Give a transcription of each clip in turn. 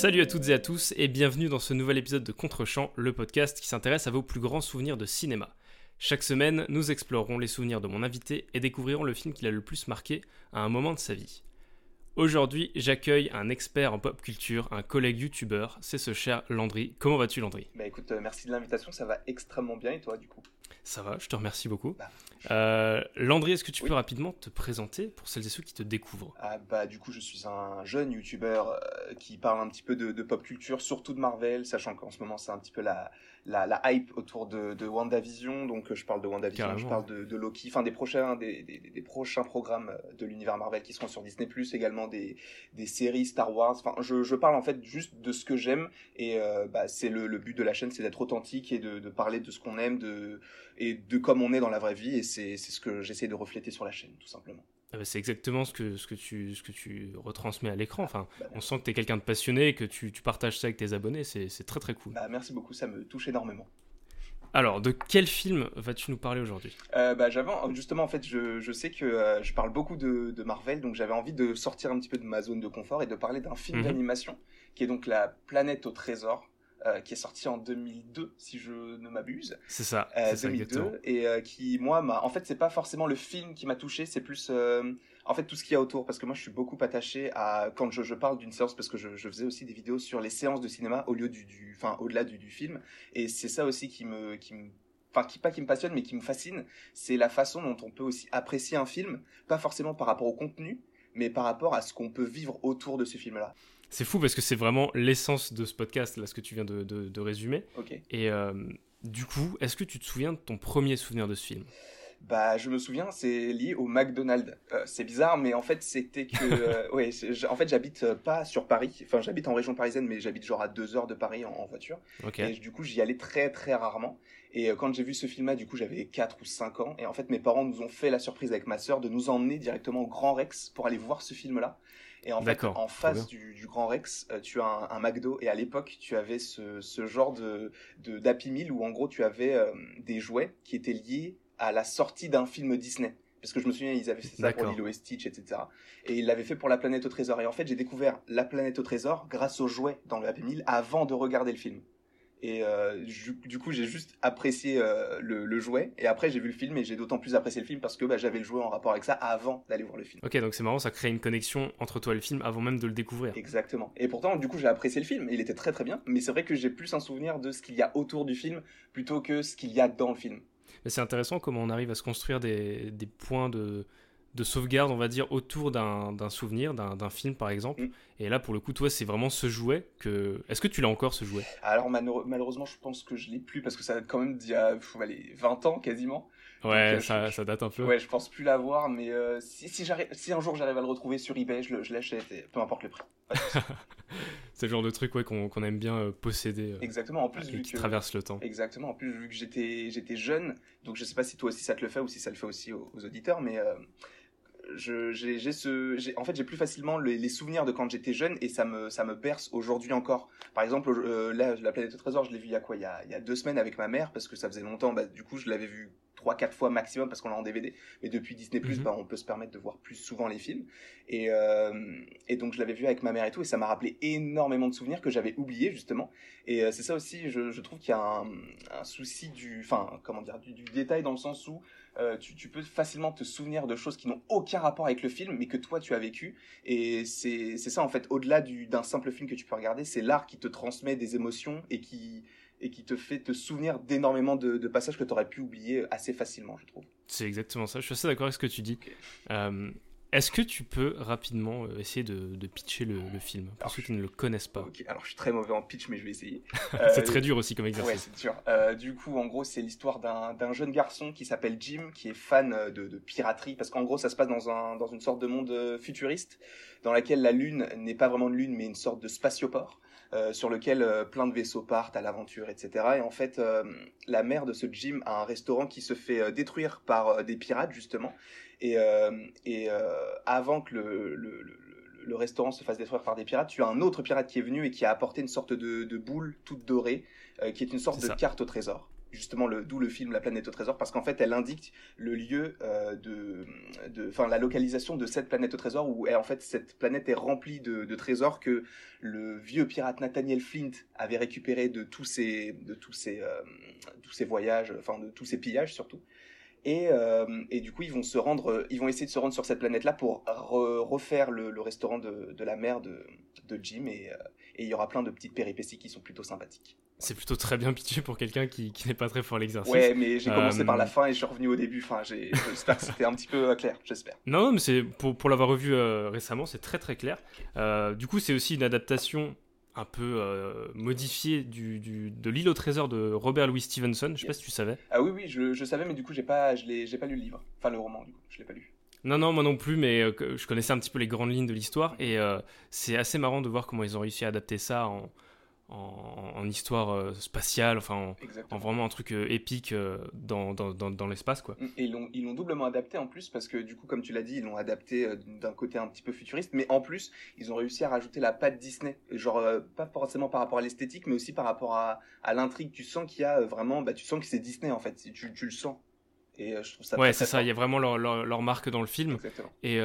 Salut à toutes et à tous et bienvenue dans ce nouvel épisode de Contrechamp, le podcast qui s'intéresse à vos plus grands souvenirs de cinéma. Chaque semaine, nous explorerons les souvenirs de mon invité et découvrirons le film qui l'a le plus marqué à un moment de sa vie. Aujourd'hui, j'accueille un expert en pop culture, un collègue youtubeur, c'est ce cher Landry. Comment vas-tu Landry ? Bah écoute, merci de l'invitation, ça va extrêmement bien et toi du coup ? Ça va, je te remercie beaucoup. Landry, est-ce que tu peux rapidement te présenter pour celles et ceux qui te découvrent ? Du coup, je suis un jeune youtubeur qui parle un petit peu de pop culture, surtout de Marvel, sachant qu'en ce moment, c'est un petit peu la hype autour de WandaVision. Donc, je parle de WandaVision, carrément. Je parle de Loki, enfin des prochains programmes de l'univers Marvel qui seront sur Disney Plus, également des séries Star Wars. Enfin, je parle en fait juste de ce que j'aime et c'est le but de la chaîne, c'est d'être authentique et de parler de ce qu'on aime, de comme on est dans la vraie vie, et c'est ce que j'essaie de refléter sur la chaîne, tout simplement. Ah bah c'est exactement ce que tu retransmets à l'écran. Enfin, on sent que tu es quelqu'un de passionné et que tu partages ça avec tes abonnés, c'est très très cool. Merci beaucoup, ça me touche énormément. Alors, de quel film vas-tu nous parler aujourd'hui ? J'avais justement, en fait, je sais que je parle beaucoup de Marvel, donc j'avais envie de sortir un petit peu de ma zone de confort et de parler d'un film d'animation qui est donc La planète au trésor. Qui est sorti en 2002 si je ne m'abuse. C'est ça, c'est 2002, ça, et qui moi m'a... en fait c'est pas forcément le film qui m'a touché, c'est plus en fait tout ce qu'il y a autour, parce que moi je suis beaucoup attaché à quand je parle d'une séance, parce que je faisais aussi des vidéos sur les séances de cinéma au lieu au-delà du film, et c'est ça aussi qui me passionne mais qui me fascine, c'est la façon dont on peut aussi apprécier un film, pas forcément par rapport au contenu mais par rapport à ce qu'on peut vivre autour de ce film-là. C'est fou parce que c'est vraiment l'essence de ce podcast, là, ce que tu viens de résumer. Okay. Et du coup, est-ce que tu te souviens de ton premier souvenir de ce film ? Je me souviens, c'est lié au McDonald's. C'est bizarre, mais en fait, c'était que... en fait, j'habite pas sur Paris. Enfin, j'habite en région parisienne, mais j'habite genre à 2 heures de Paris en voiture. Okay. Et du coup, j'y allais très, très rarement. Et quand j'ai vu ce film-là, du coup, j'avais 4 ou 5 ans. Et en fait, mes parents nous ont fait la surprise avec ma sœur de nous emmener directement au Grand Rex pour aller voir ce film-là. Et en fait, en face du Grand Rex, tu as un McDo, et à l'époque, tu avais ce genre d'Happy Meal où en gros, tu avais des jouets qui étaient liés à la sortie d'un film Disney. Parce que je me souviens, ils avaient fait ça pour Lilo et Stitch, etc. Et ils l'avaient fait pour La planète au trésor. Et en fait, j'ai découvert La planète au trésor grâce aux jouets dans le Happy Meal avant de regarder le film. Et du coup, j'ai juste apprécié le jouet. Et après, j'ai vu le film et j'ai d'autant plus apprécié le film parce que j'avais le jouet en rapport avec ça avant d'aller voir le film. Ok, donc c'est marrant, ça crée une connexion entre toi et le film avant même de le découvrir. Exactement. Et pourtant, du coup, j'ai apprécié le film. Il était très très bien. Mais c'est vrai que j'ai plus un souvenir de ce qu'il y a autour du film plutôt que ce qu'il y a dans le film. Mais c'est intéressant comment on arrive à se construire des points de sauvegarde, on va dire, autour d'un souvenir, d'un film par exemple. Et là pour le coup, toi, c'est vraiment ce jouet que... Est-ce que tu l'as encore, ce jouet ? Alors malheureusement, je pense que je l'ai plus parce que ça date quand même d'il y a 20 ans quasiment. Ouais, donc, ça date un peu. Ouais, je pense plus l'avoir, mais si un jour j'arrive à le retrouver sur eBay, je l'achète, et peu importe le prix. C'est le genre de truc qu'on aime bien posséder. Exactement, en plus, vu qui traverse le temps. Exactement, en plus vu que j'étais jeune, donc je sais pas si toi aussi ça te le fait ou si ça le fait aussi aux auditeurs, mais en fait j'ai plus facilement les souvenirs de quand j'étais jeune et ça me berce aujourd'hui encore. Par exemple, là, La planète au trésor, je l'ai vu il y a 2 semaines avec ma mère parce que ça faisait longtemps. Du coup, je l'avais vu 3-4 fois maximum parce qu'on l'a en DVD, mais depuis Disney+, on peut se permettre de voir plus souvent les films, et donc je l'avais vu avec ma mère et tout, et ça m'a rappelé énormément de souvenirs que j'avais oubliés justement, et c'est ça aussi, je trouve qu'il y a un souci du détail, dans le sens où tu peux facilement te souvenir de choses qui n'ont aucun rapport avec le film, mais que toi tu as vécu, et c'est ça en fait, au-delà d'un simple film que tu peux regarder, c'est l'art qui te transmet des émotions et qui te fait te souvenir d'énormément de passages que tu aurais pu oublier assez facilement, je trouve. C'est exactement ça, je suis assez d'accord avec ce que tu dis. Okay. Est-ce que tu peux rapidement essayer de pitcher le film pour ceux qui ne le connaissent pas ? Ok, alors je suis très mauvais en pitch, mais je vais essayer. C'est très dur aussi comme exercice. Ouais, c'est dur. Du coup, en gros, c'est l'histoire d'un jeune garçon qui s'appelle Jim, qui est fan de piraterie, parce qu'en gros, ça se passe dans une sorte de monde futuriste, dans laquelle la Lune n'est pas vraiment une Lune, mais une sorte de spatioport. Sur lequel plein de vaisseaux partent à l'aventure, etc. Et en fait, la mère de ce Jim a un restaurant qui se fait détruire par des pirates, justement. Et avant que le restaurant se fasse détruire par des pirates, tu as un autre pirate qui est venu et qui a apporté une sorte de boule toute dorée, qui est une sorte de carte au trésor. justement d'où le film La planète au trésor, parce qu'en fait elle indique le lieu enfin la localisation de cette planète au trésor, où en fait cette planète est remplie de trésors que le vieux pirate Nathaniel Flint avait récupéré de tous ses voyages, enfin de tous ses pillages surtout. Et du coup ils vont essayer de se rendre sur cette planète là pour refaire le restaurant de la mère de Jim, et il y aura plein de petites péripéties qui sont plutôt sympathiques. C'est plutôt très bien pitché pour quelqu'un qui n'est pas très fort à l'exercice. Ouais, mais j'ai commencé par la fin et je suis revenu au début. Enfin, j'espère que c'était un petit peu clair, j'espère. Non, mais c'est, pour l'avoir revu récemment, c'est très très clair. Du coup, c'est aussi une adaptation un peu modifiée de L'île au trésor de Robert Louis Stevenson. Je sais pas si tu savais. Ah oui, je savais, mais du coup, j'ai pas lu le livre. Enfin, le roman, du coup, je l'ai pas lu. Non, moi non plus, mais je connaissais un petit peu les grandes lignes de l'histoire. Et c'est assez marrant de voir comment ils ont réussi à adapter ça en histoire spatiale, enfin en vraiment un truc épique dans l'espace, quoi. Et ils l'ont doublement adapté en plus, parce que du coup, comme tu l'as dit, ils l'ont adapté d'un côté un petit peu futuriste, mais en plus ils ont réussi à rajouter la patte Disney, genre pas forcément par rapport à l'esthétique, mais aussi par rapport à l'intrigue. Tu sens qu'il y a vraiment, tu sens que c'est Disney en fait, tu le sens. Et je trouve ça ouais, c'est ça, il y a vraiment leur marque dans le film. Exactement. Et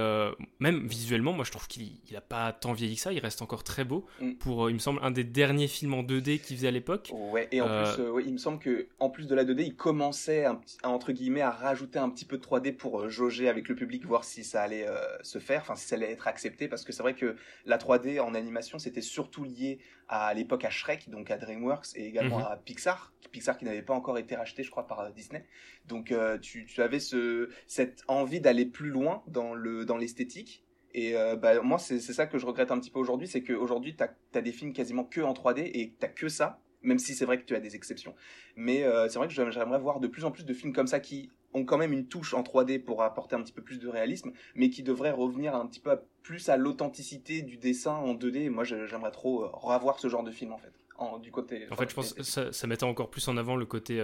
même visuellement, moi je trouve qu'il a pas tant vieilli que ça, il reste encore très beau pour, il me semble, un des derniers films en 2D qu'il faisait à l'époque. Ouais, et en plus il me semble que en plus de la 2D, il commençait entre guillemets à rajouter un petit peu de 3D pour jauger avec le public, voir si ça allait se faire, enfin si ça allait être accepté, parce que c'est vrai que la 3D en animation, c'était surtout lié à l'époque à Shrek, donc à DreamWorks, et également à Pixar qui n'avait pas encore été racheté, je crois, par Disney. Donc tu avais cette envie d'aller plus loin dans l'esthétique, et moi c'est ça que je regrette un petit peu aujourd'hui, c'est qu'aujourd'hui t'as des films quasiment que en 3D et t'as que ça, même si c'est vrai que tu as des exceptions, mais c'est vrai que j'aimerais voir de plus en plus de films comme ça qui ont quand même une touche en 3D pour apporter un petit peu plus de réalisme, mais qui devraient revenir un petit peu plus à l'authenticité du dessin en 2D, et moi j'aimerais trop revoir ce genre de film en fait. En fait, je pense que ça mettait encore plus en avant le côté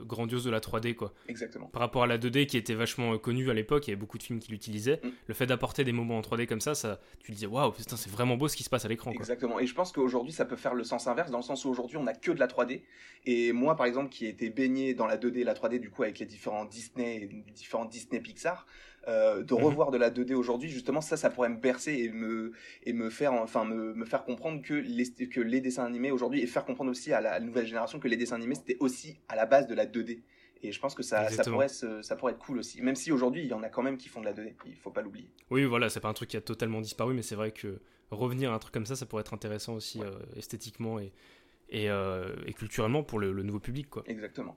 grandiose de la 3D, quoi. Exactement. Par rapport à la 2D qui était vachement connue à l'époque, il y avait beaucoup de films qui l'utilisaient. Le fait d'apporter des moments en 3D comme ça, tu te disais waouh, putain, c'est vraiment beau ce qui se passe à l'écran, quoi. Exactement. Et je pense qu'aujourd'hui ça peut faire le sens inverse, dans le sens où aujourd'hui on a que de la 3D. Et moi par exemple qui ai été baigné dans la 2D et la 3D du coup avec les différents Disney Pixar, de revoir de la 2D aujourd'hui, justement ça pourrait me bercer et me faire, enfin me faire comprendre que les dessins animés aujourd'hui, et faire comprendre aussi à la nouvelle génération que les dessins animés c'était aussi à la base de la 2D, et je pense que ça pourrait être cool aussi, même si aujourd'hui il y en a quand même qui font de la 2D, il faut pas l'oublier. Oui, voilà, c'est pas un truc qui a totalement disparu, mais c'est vrai que revenir à un truc comme ça pourrait être intéressant aussi, ouais. Esthétiquement et culturellement pour le nouveau public, quoi. Exactement.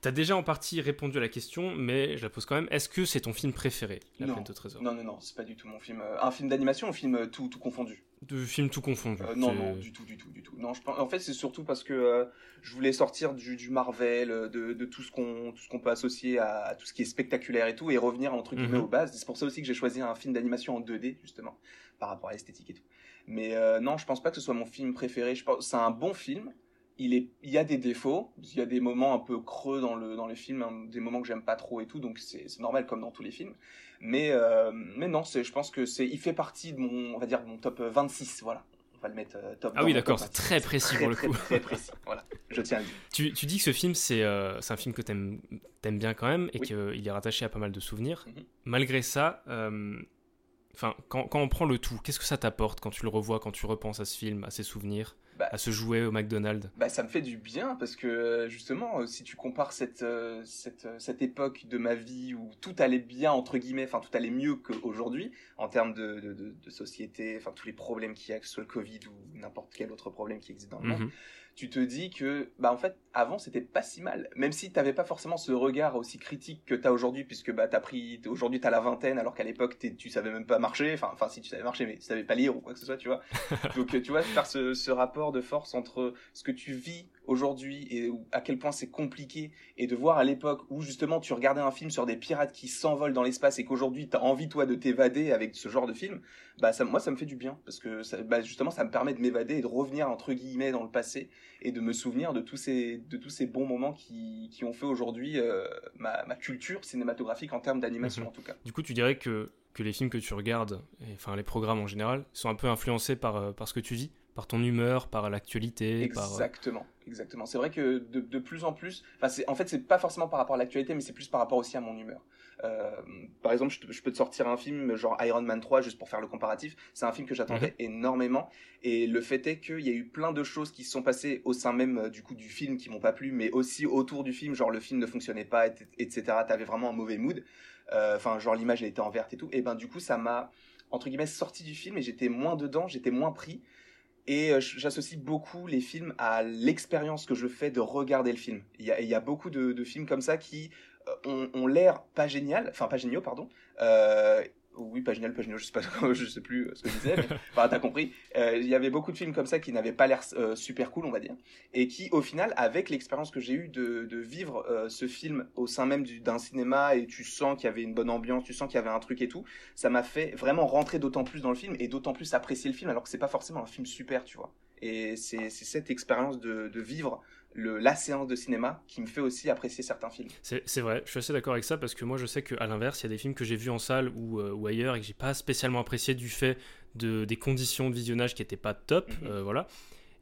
T'as déjà en partie répondu à la question, mais je la pose quand même. Est-ce que c'est ton film préféré, La planète au trésor ? Non, c'est pas du tout mon film. Un film d'animation ou un film tout confondu ? De film tout confondu. Non, du tout. Non, en fait, c'est surtout parce que je voulais sortir du Marvel, de tout ce qu'on peut associer à tout ce qui est spectaculaire et tout, et revenir entre guillemets aux bases. C'est pour ça aussi que j'ai choisi un film d'animation en 2D, justement, par rapport à l'esthétique et tout. Mais non, je pense pas que ce soit mon film préféré. Je pense c'est un bon film. Il y a des défauts, il y a des moments un peu creux dans le film, hein, des moments que j'aime pas trop et tout, donc c'est normal comme dans tous les films. Mais non, je pense que il fait partie de mon, on va dire, de mon top 26, voilà. On va le mettre top. Ah oui, d'accord, c'est très précis pour le coup. Très précis, voilà, je tiens à le dire. Tu dis que ce film, c'est un film que t'aimes bien quand même, et qu'il est rattaché à pas mal de souvenirs. Malgré ça... Enfin, quand on prend le tout, qu'est-ce que ça t'apporte quand tu le revois, quand tu repenses à ce film, à ses souvenirs, à ce jouet au McDonald's ? Ça me fait du bien, parce que justement, si tu compares cette époque de ma vie où tout allait bien, entre guillemets, enfin tout allait mieux qu'aujourd'hui, en termes de société, enfin tous les problèmes qu'il y a, que ce soit le Covid ou n'importe quel autre problème qui existe dans le monde, tu te dis que, en fait, avant, c'était pas si mal. Même si t'avais pas forcément ce regard aussi critique que t'as aujourd'hui, puisque, aujourd'hui, t'as la vingtaine, alors qu'à l'époque, tu savais même pas marcher. Enfin, si tu savais marcher, mais tu savais pas lire ou quoi que ce soit, tu vois. Donc, tu vois, faire ce rapport de force entre ce que tu vis aujourd'hui et à quel point c'est compliqué, et de voir à l'époque où, justement, tu regardais un film sur des pirates qui s'envolent dans l'espace et qu'aujourd'hui, t'as envie, toi, de t'évader avec ce genre de film, moi, ça me fait du bien. Parce que, justement, ça me permet de m'évader et de revenir, entre guillemets, dans le passé, et de me souvenir de tous ces bons moments qui ont fait aujourd'hui ma culture cinématographique en termes d'animation, en tout cas. Du coup, tu dirais que les films que tu regardes, enfin les programmes en général, sont un peu influencés par ce que tu vis, par ton humeur, par l'actualité. Exactement, exactement. C'est vrai que de plus en plus, en fait, c'est pas forcément par rapport à l'actualité, mais c'est plus par rapport aussi à mon humeur. Par exemple, je peux te sortir un film genre Iron Man 3, juste pour faire le comparatif. C'est un film que j'attendais énormément, et le fait est qu'il y a eu plein de choses qui se sont passées au sein même du coup du film qui m'ont pas plu, mais aussi autour du film, genre le film ne fonctionnait pas, etc. T'avais vraiment un mauvais mood, genre l'image elle était en verte et tout, et ben du coup ça m'a entre guillemets sorti du film et j'étais moins dedans, j'étais moins pris. Et j'associe beaucoup les films à l'expérience que je fais de regarder le film. Il y a beaucoup de films comme ça qui ont l'air pas géniaux. Pas géniaux, je sais plus ce que je disais. T'as compris. Il y avait beaucoup de films comme ça qui n'avaient pas l'air super cool, on va dire, et qui, au final, avec l'expérience que j'ai eue de vivre ce film au sein même d'un cinéma, et tu sens qu'il y avait une bonne ambiance, tu sens qu'il y avait un truc et tout, ça m'a fait vraiment rentrer d'autant plus dans le film et d'autant plus apprécier le film, alors que c'est pas forcément un film super, tu vois. Et c'est cette expérience de vivre la séance de cinéma qui me fait aussi apprécier certains films. C'est vrai, je suis assez d'accord avec ça, parce que moi je sais qu'à l'inverse, il y a des films que j'ai vus en salle ou ailleurs et que j'ai pas spécialement apprécié du fait des conditions de visionnage qui étaient pas top. Voilà.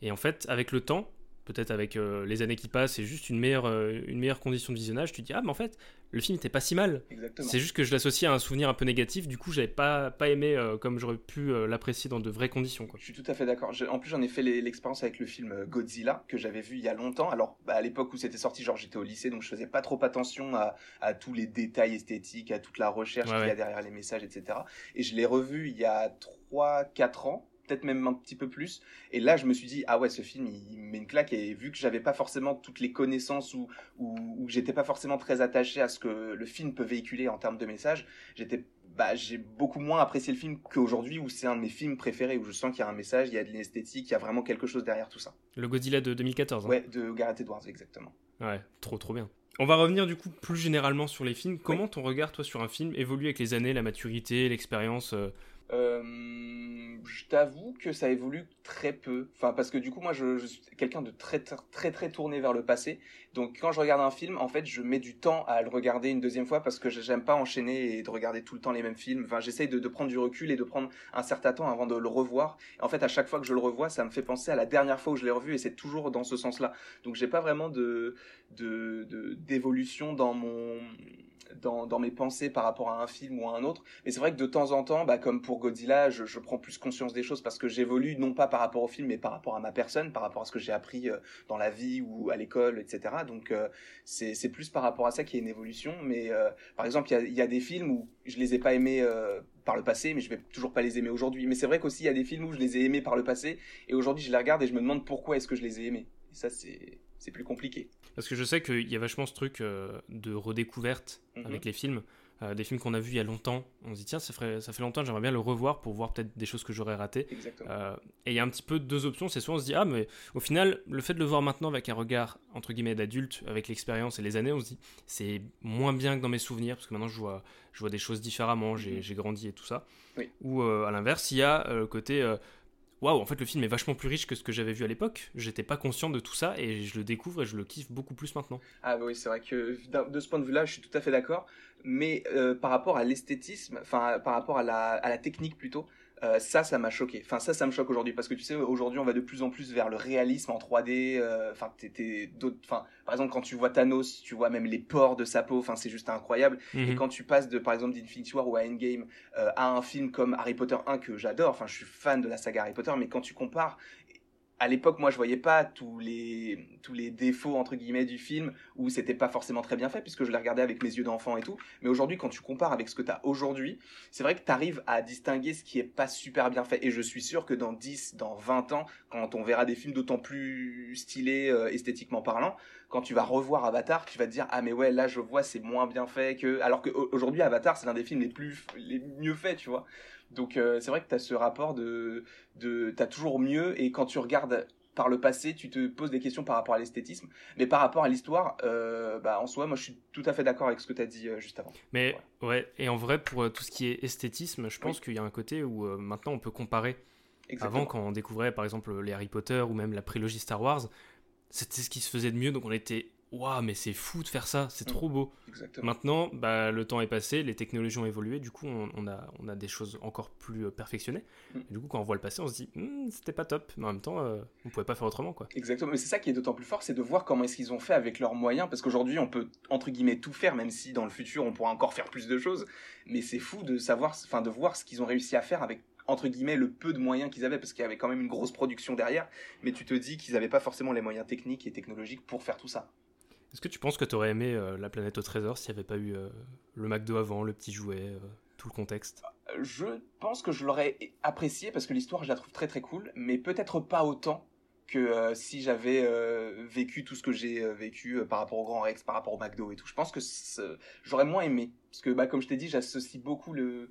Et en fait, avec le temps, peut-être avec les années qui passent, c'est juste une meilleure condition de visionnage, tu te dis ah mais en fait le film était pas si mal. Exactement. C'est juste que je l'associe à un souvenir un peu négatif, du coup j'avais pas aimé comme j'aurais pu l'apprécier dans de vraies conditions, quoi. Je suis tout à fait d'accord. En plus j'en ai fait l'expérience avec le film Godzilla que j'avais vu il y a longtemps. Alors à l'époque où c'était sorti, genre j'étais au lycée, donc je faisais pas trop attention à tous les détails esthétiques, à toute la recherche qu'il y a derrière les messages, etc. Et je l'ai revu il y a 3-4 ans, peut-être même un petit peu plus, et là je me suis dit ah ouais, ce film il met une claque, et vu que j'avais pas forcément toutes les connaissances ou j'étais pas forcément très attaché à ce que le film peut véhiculer en termes de message, j'ai beaucoup moins apprécié le film qu'aujourd'hui, où c'est un de mes films préférés, où je sens qu'il y a un message, il y a de l'esthétique, il y a vraiment quelque chose derrière tout ça. Le Godzilla de 2014 ouais, de Gareth Edwards, exactement. Ouais, trop bien. On va revenir du coup plus généralement sur les films. Comment ton regard toi sur un film évolue avec les années, la maturité, l'expérience? Je t'avoue que ça évolue très peu, parce que du coup moi je suis quelqu'un de très très très tourné vers le passé, donc quand je regarde un film en fait je mets du temps à le regarder une deuxième fois, parce que j'aime pas enchaîner et de regarder tout le temps les mêmes films. J'essaye de prendre du recul et de prendre un certain temps avant de le revoir, et en fait à chaque fois que je le revois ça me fait penser à la dernière fois où je l'ai revu, et c'est toujours dans ce sens là donc j'ai pas vraiment d'évolution dans mes pensées par rapport à un film ou à un autre. Mais c'est vrai que de temps en temps, comme pour Godzilla, je prends plus conscience des choses, parce que j'évolue non pas par rapport au film, mais par rapport à ma personne, par rapport à ce que j'ai appris dans la vie ou à l'école, etc. Donc c'est plus par rapport à ça qu'il y a une évolution. Mais par exemple, il y a des films où je les ai pas aimés par le passé, mais je vais toujours pas les aimer aujourd'hui. Mais c'est vrai qu'aussi il y a des films où je les ai aimés par le passé, et aujourd'hui je les regarde et je me demande pourquoi est-ce que je les ai aimés. Et ça c'est plus compliqué. Parce que je sais qu'il y a vachement ce truc de redécouverte avec les films. Des films qu'on a vus il y a longtemps, on se dit tiens, ça fait longtemps, j'aimerais bien le revoir pour voir peut-être des choses que j'aurais ratées. Et il y a un petit peu deux options, c'est soit on se dit ah mais au final le fait de le voir maintenant avec un regard entre guillemets d'adulte, avec l'expérience et les années, on se dit c'est moins bien que dans mes souvenirs, parce que maintenant je vois des choses différemment, j'ai grandi et tout ça. Ou à l'inverse il y a le côté waouh, en fait le film est vachement plus riche que ce que j'avais vu à l'époque, j'étais pas conscient de tout ça et je le découvre et je le kiffe beaucoup plus maintenant. Ah bah oui, c'est vrai que de ce point de vue là je suis tout à fait d'accord, mais par rapport à l'esthétisme, par rapport à la technique plutôt, ça m'a choqué. Ça me choque aujourd'hui, parce que tu sais, aujourd'hui on va de plus en plus vers le réalisme en 3D. Par exemple quand tu vois Thanos, tu vois même les pores de sa peau, c'est juste incroyable. Et quand tu passes par exemple d'Infinity War ou à Endgame à un film comme Harry Potter 1 que j'adore, je suis fan de la saga Harry Potter, mais quand tu compares, à l'époque, moi, je voyais pas tous les défauts entre guillemets du film, où c'était pas forcément très bien fait, puisque je les regardais avec mes yeux d'enfant et tout. Mais aujourd'hui, quand tu compares avec ce que t'as aujourd'hui, c'est vrai que t'arrives à distinguer ce qui est pas super bien fait. Et je suis sûr que dans 10, dans 20 ans, quand on verra des films d'autant plus stylés esthétiquement parlant, quand tu vas revoir Avatar, tu vas te dire ah mais ouais, là je vois, c'est moins bien fait que. Alors que aujourd'hui, Avatar, c'est l'un des films les mieux faits, tu vois. Donc c'est vrai que t'as ce rapport de t'as toujours mieux, et quand tu regardes par le passé, tu te poses des questions par rapport à l'esthétisme, mais par rapport à l'histoire, en soi, moi je suis tout à fait d'accord avec ce que t'as dit juste avant. Mais ouais, et en vrai pour tout ce qui est esthétisme, je pense qu'il y a un côté où maintenant on peut comparer. Exactement. Avant, quand on découvrait par exemple les Harry Potter ou même la prélogie Star Wars, c'était ce qui se faisait de mieux, donc on était waouh, mais c'est fou de faire ça, c'est trop beau. Exactement. Maintenant, bah, le temps est passé, les technologies ont évolué, du coup, on a des choses encore plus perfectionnées. Et du coup, quand on voit le passé, on se dit, c'était pas top, mais en même temps, on pouvait pas faire autrement, quoi. Exactement, mais c'est ça qui est d'autant plus fort, c'est de voir comment est-ce qu'ils ont fait avec leurs moyens, parce qu'aujourd'hui, on peut, entre guillemets, tout faire, même si dans le futur, on pourra encore faire plus de choses, mais c'est fou de savoir, enfin, de voir ce qu'ils ont réussi à faire avec, entre guillemets, le peu de moyens qu'ils avaient, parce qu'il y avait quand même une grosse production derrière, mais tu te dis qu'ils n'avaient pas forcément les moyens techniques et technologiques pour faire tout ça. Est-ce que tu penses que tu aurais aimé La planète au trésor s'il n'y avait pas eu le McDo avant, le petit jouet, tout le contexte ? Je pense que je l'aurais apprécié, parce que l'histoire, je la trouve très très cool, mais peut-être pas autant que si j'avais vécu tout ce que j'ai vécu par rapport au Grand Rex, par rapport au McDo et tout. Je pense que j'aurais moins aimé, parce que bah, comme je t'ai dit, j'associe beaucoup le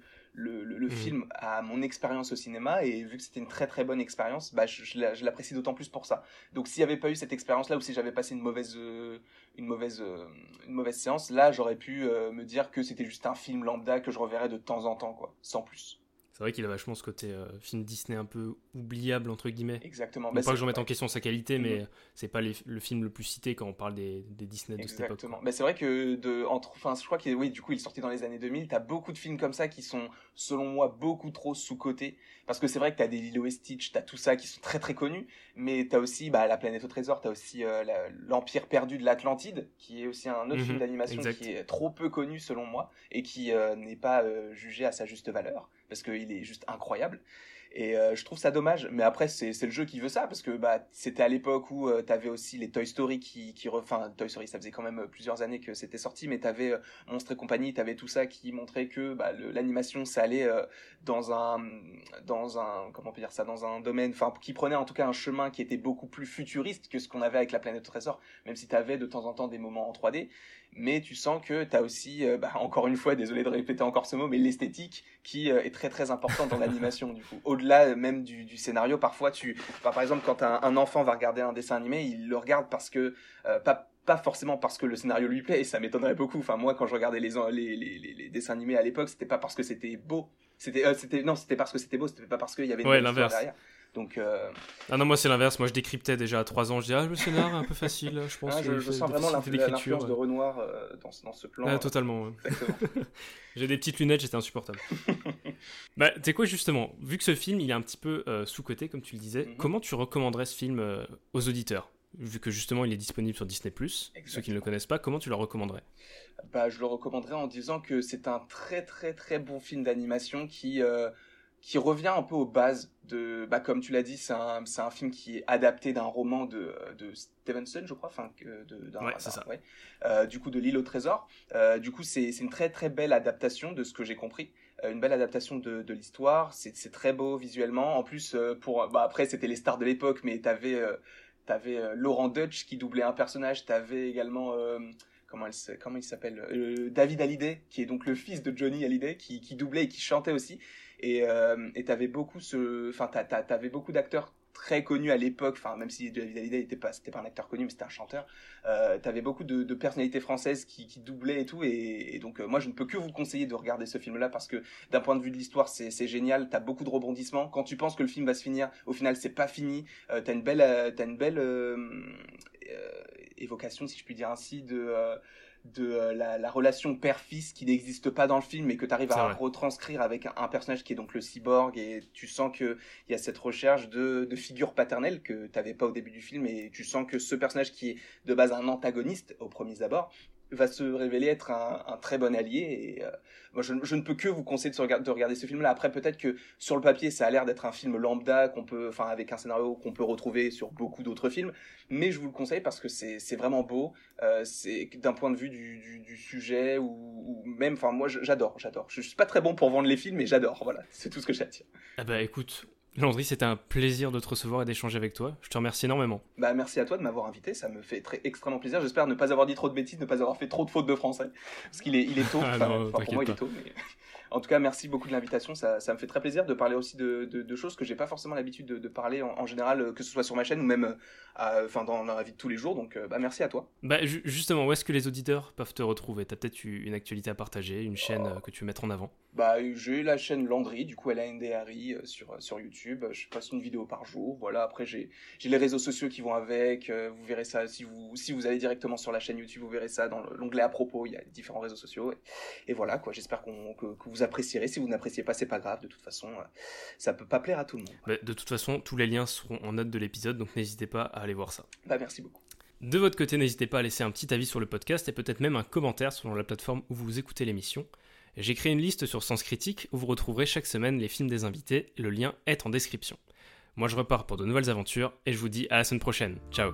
film à mon expérience au cinéma, et vu que c'était une très très bonne expérience, bah, je l'apprécie d'autant plus pour ça. Donc s'il n'y avait pas eu cette expérience là, ou si j'avais passé une mauvaise séance, là j'aurais pu me dire que c'était juste un film lambda que je reverrais de temps en temps, quoi, sans plus. C'est vrai qu'il a vachement ce côté film Disney un peu oubliable, entre guillemets. Exactement. Bah, pas que j'en mette en question sa qualité, mais c'est pas le film le plus cité quand on parle des Disney de cette époque. Exactement. Bah, c'est vrai que je crois qu'il est sorti dans les années 2000, t'as beaucoup de films comme ça qui sont, selon moi, beaucoup trop sous-cotés. Parce que c'est vrai que t'as des Lilo et Stitch, t'as tout ça qui sont très très connus, mais t'as aussi La planète au trésor, t'as aussi L'Empire perdu de l'Atlantide, qui est aussi un autre film d'animation qui est trop peu connu, selon moi, et qui n'est pas jugé à sa juste valeur, parce qu'il est juste incroyable, et je trouve ça dommage. Mais après, c'est le jeu qui veut ça, parce que bah, c'était à l'époque où t'avais aussi les Toy Story Toy Story, ça faisait quand même plusieurs années que c'était sorti, mais t'avais Monstres et compagnie, t'avais tout ça qui montrait que bah, l'animation, ça allait dans un domaine, enfin qui prenait en tout cas un chemin qui était beaucoup plus futuriste que ce qu'on avait avec La planète au trésor, même si t'avais de temps en temps des moments en 3D. Mais tu sens que t'as aussi, encore une fois, désolé de répéter encore ce mot, mais l'esthétique qui est très très importante dans l'animation, du coup. Au-delà même du scénario, parfois par exemple, quand un enfant va regarder un dessin animé, il le regarde parce que, pas forcément parce que le scénario lui plaît, et ça m'étonnerait beaucoup. Enfin, moi, quand je regardais les dessins animés à l'époque, c'était pas parce que c'était beau. C'était parce que c'était beau, c'était pas parce qu'il y avait une histoire derrière. Donc Ah non, moi c'est l'inverse, moi je décryptais déjà à 3 ans, je dis le scénar est un peu facile, je pense. Je sens vraiment l'influence de Renoir dans ce plan. Totalement, ouais. Exactement. J'ai des petites lunettes, j'étais insupportable. Bah, tu sais quoi, justement, vu que ce film il est un petit peu sous-coté, comme tu le disais, comment tu recommanderais ce film aux auditeurs ? Vu que justement il est disponible sur Disney+, ceux qui ne le connaissent pas, comment tu le recommanderais ? Bah, je le recommanderais en disant que c'est un très très très bon film d'animation qui revient un peu aux bases de, bah, comme tu l'as dit, c'est un film qui est adapté d'un roman de Stevenson, je crois, ouais. Du coup, de L'île au trésor. Du coup, c'est une très très belle adaptation, de ce que j'ai compris, une belle adaptation de l'histoire. C'est très beau visuellement. En plus, après c'était les stars de l'époque, mais t'avais Laurent Dutch qui doublait un personnage, t'avais également comment il s'appelle, David Hallyday, qui est donc le fils de Johnny Hallyday, qui doublait et qui chantait aussi. Et t'avais beaucoup d'acteurs très connus à l'époque, enfin, même si David Hallyday c'était pas un acteur connu, mais c'était un chanteur. T'avais beaucoup de personnalités françaises qui doublaient et tout, et donc moi je ne peux que vous conseiller de regarder ce film là, parce que d'un point de vue de l'histoire c'est génial, t'as beaucoup de rebondissements. Quand tu penses que le film va se finir, au final c'est pas fini. T'as une belle évocation, si je puis dire ainsi, de la relation père-fils qui n'existe pas dans le film, mais que tu arrives à retranscrire avec un personnage qui est donc le cyborg, et tu sens qu'il y a cette recherche de figure paternelle que tu n'avais pas au début du film, et tu sens que ce personnage qui est de base un antagoniste aux premiers abords va se révéler être un très bon allié, et moi je ne peux que vous conseiller de regarder ce film là. Après, peut-être que sur le papier ça a l'air d'être un film lambda avec un scénario qu'on peut retrouver sur beaucoup d'autres films, mais je vous le conseille parce que c'est vraiment beau, c'est d'un point de vue du sujet, ou même, enfin, moi j'adore, je suis pas très bon pour vendre les films, mais j'adore, voilà, c'est tout ce que j'attire. Ah bah écoute, Landry, c'était un plaisir de te recevoir et d'échanger avec toi. Je te remercie énormément. Bah, merci à toi de m'avoir invité, ça me fait extrêmement plaisir. J'espère ne pas avoir dit trop de bêtises, ne pas avoir fait trop de fautes de français, parce qu'il est tôt. Pour moi, il est tôt. Mais... En tout cas, merci beaucoup de l'invitation, ça me fait très plaisir de parler aussi de choses que j'ai pas forcément l'habitude de parler en général, que ce soit sur ma chaîne ou même dans la vie de tous les jours. Donc, merci à toi. Bah, justement, où est-ce que les auditeurs peuvent te retrouver ? T'as peut-être une actualité à partager, une chaîne que tu veux mettre en avant ? Bah, j'ai la chaîne Landry, du coup LANDRI sur YouTube, je poste une vidéo par jour, voilà. Après j'ai les réseaux sociaux qui vont avec, vous verrez ça si vous allez directement sur la chaîne YouTube, vous verrez ça dans l'onglet à propos, il y a différents réseaux sociaux et voilà quoi. J'espère que vous apprécierez. Si vous n'appréciez pas, c'est pas grave, de toute façon ça peut pas plaire à tout le monde. Bah, de toute façon, tous les liens seront en note de l'épisode, donc n'hésitez pas à aller voir ça. Bah, merci beaucoup. De votre côté, n'hésitez pas à laisser un petit avis sur le podcast et peut-être même un commentaire selon la plateforme où vous écoutez l'émission. J'ai créé une liste sur Sens Critique où vous retrouverez chaque semaine les films des invités, le lien est en description. Moi je repars pour de nouvelles aventures et je vous dis à la semaine prochaine, ciao.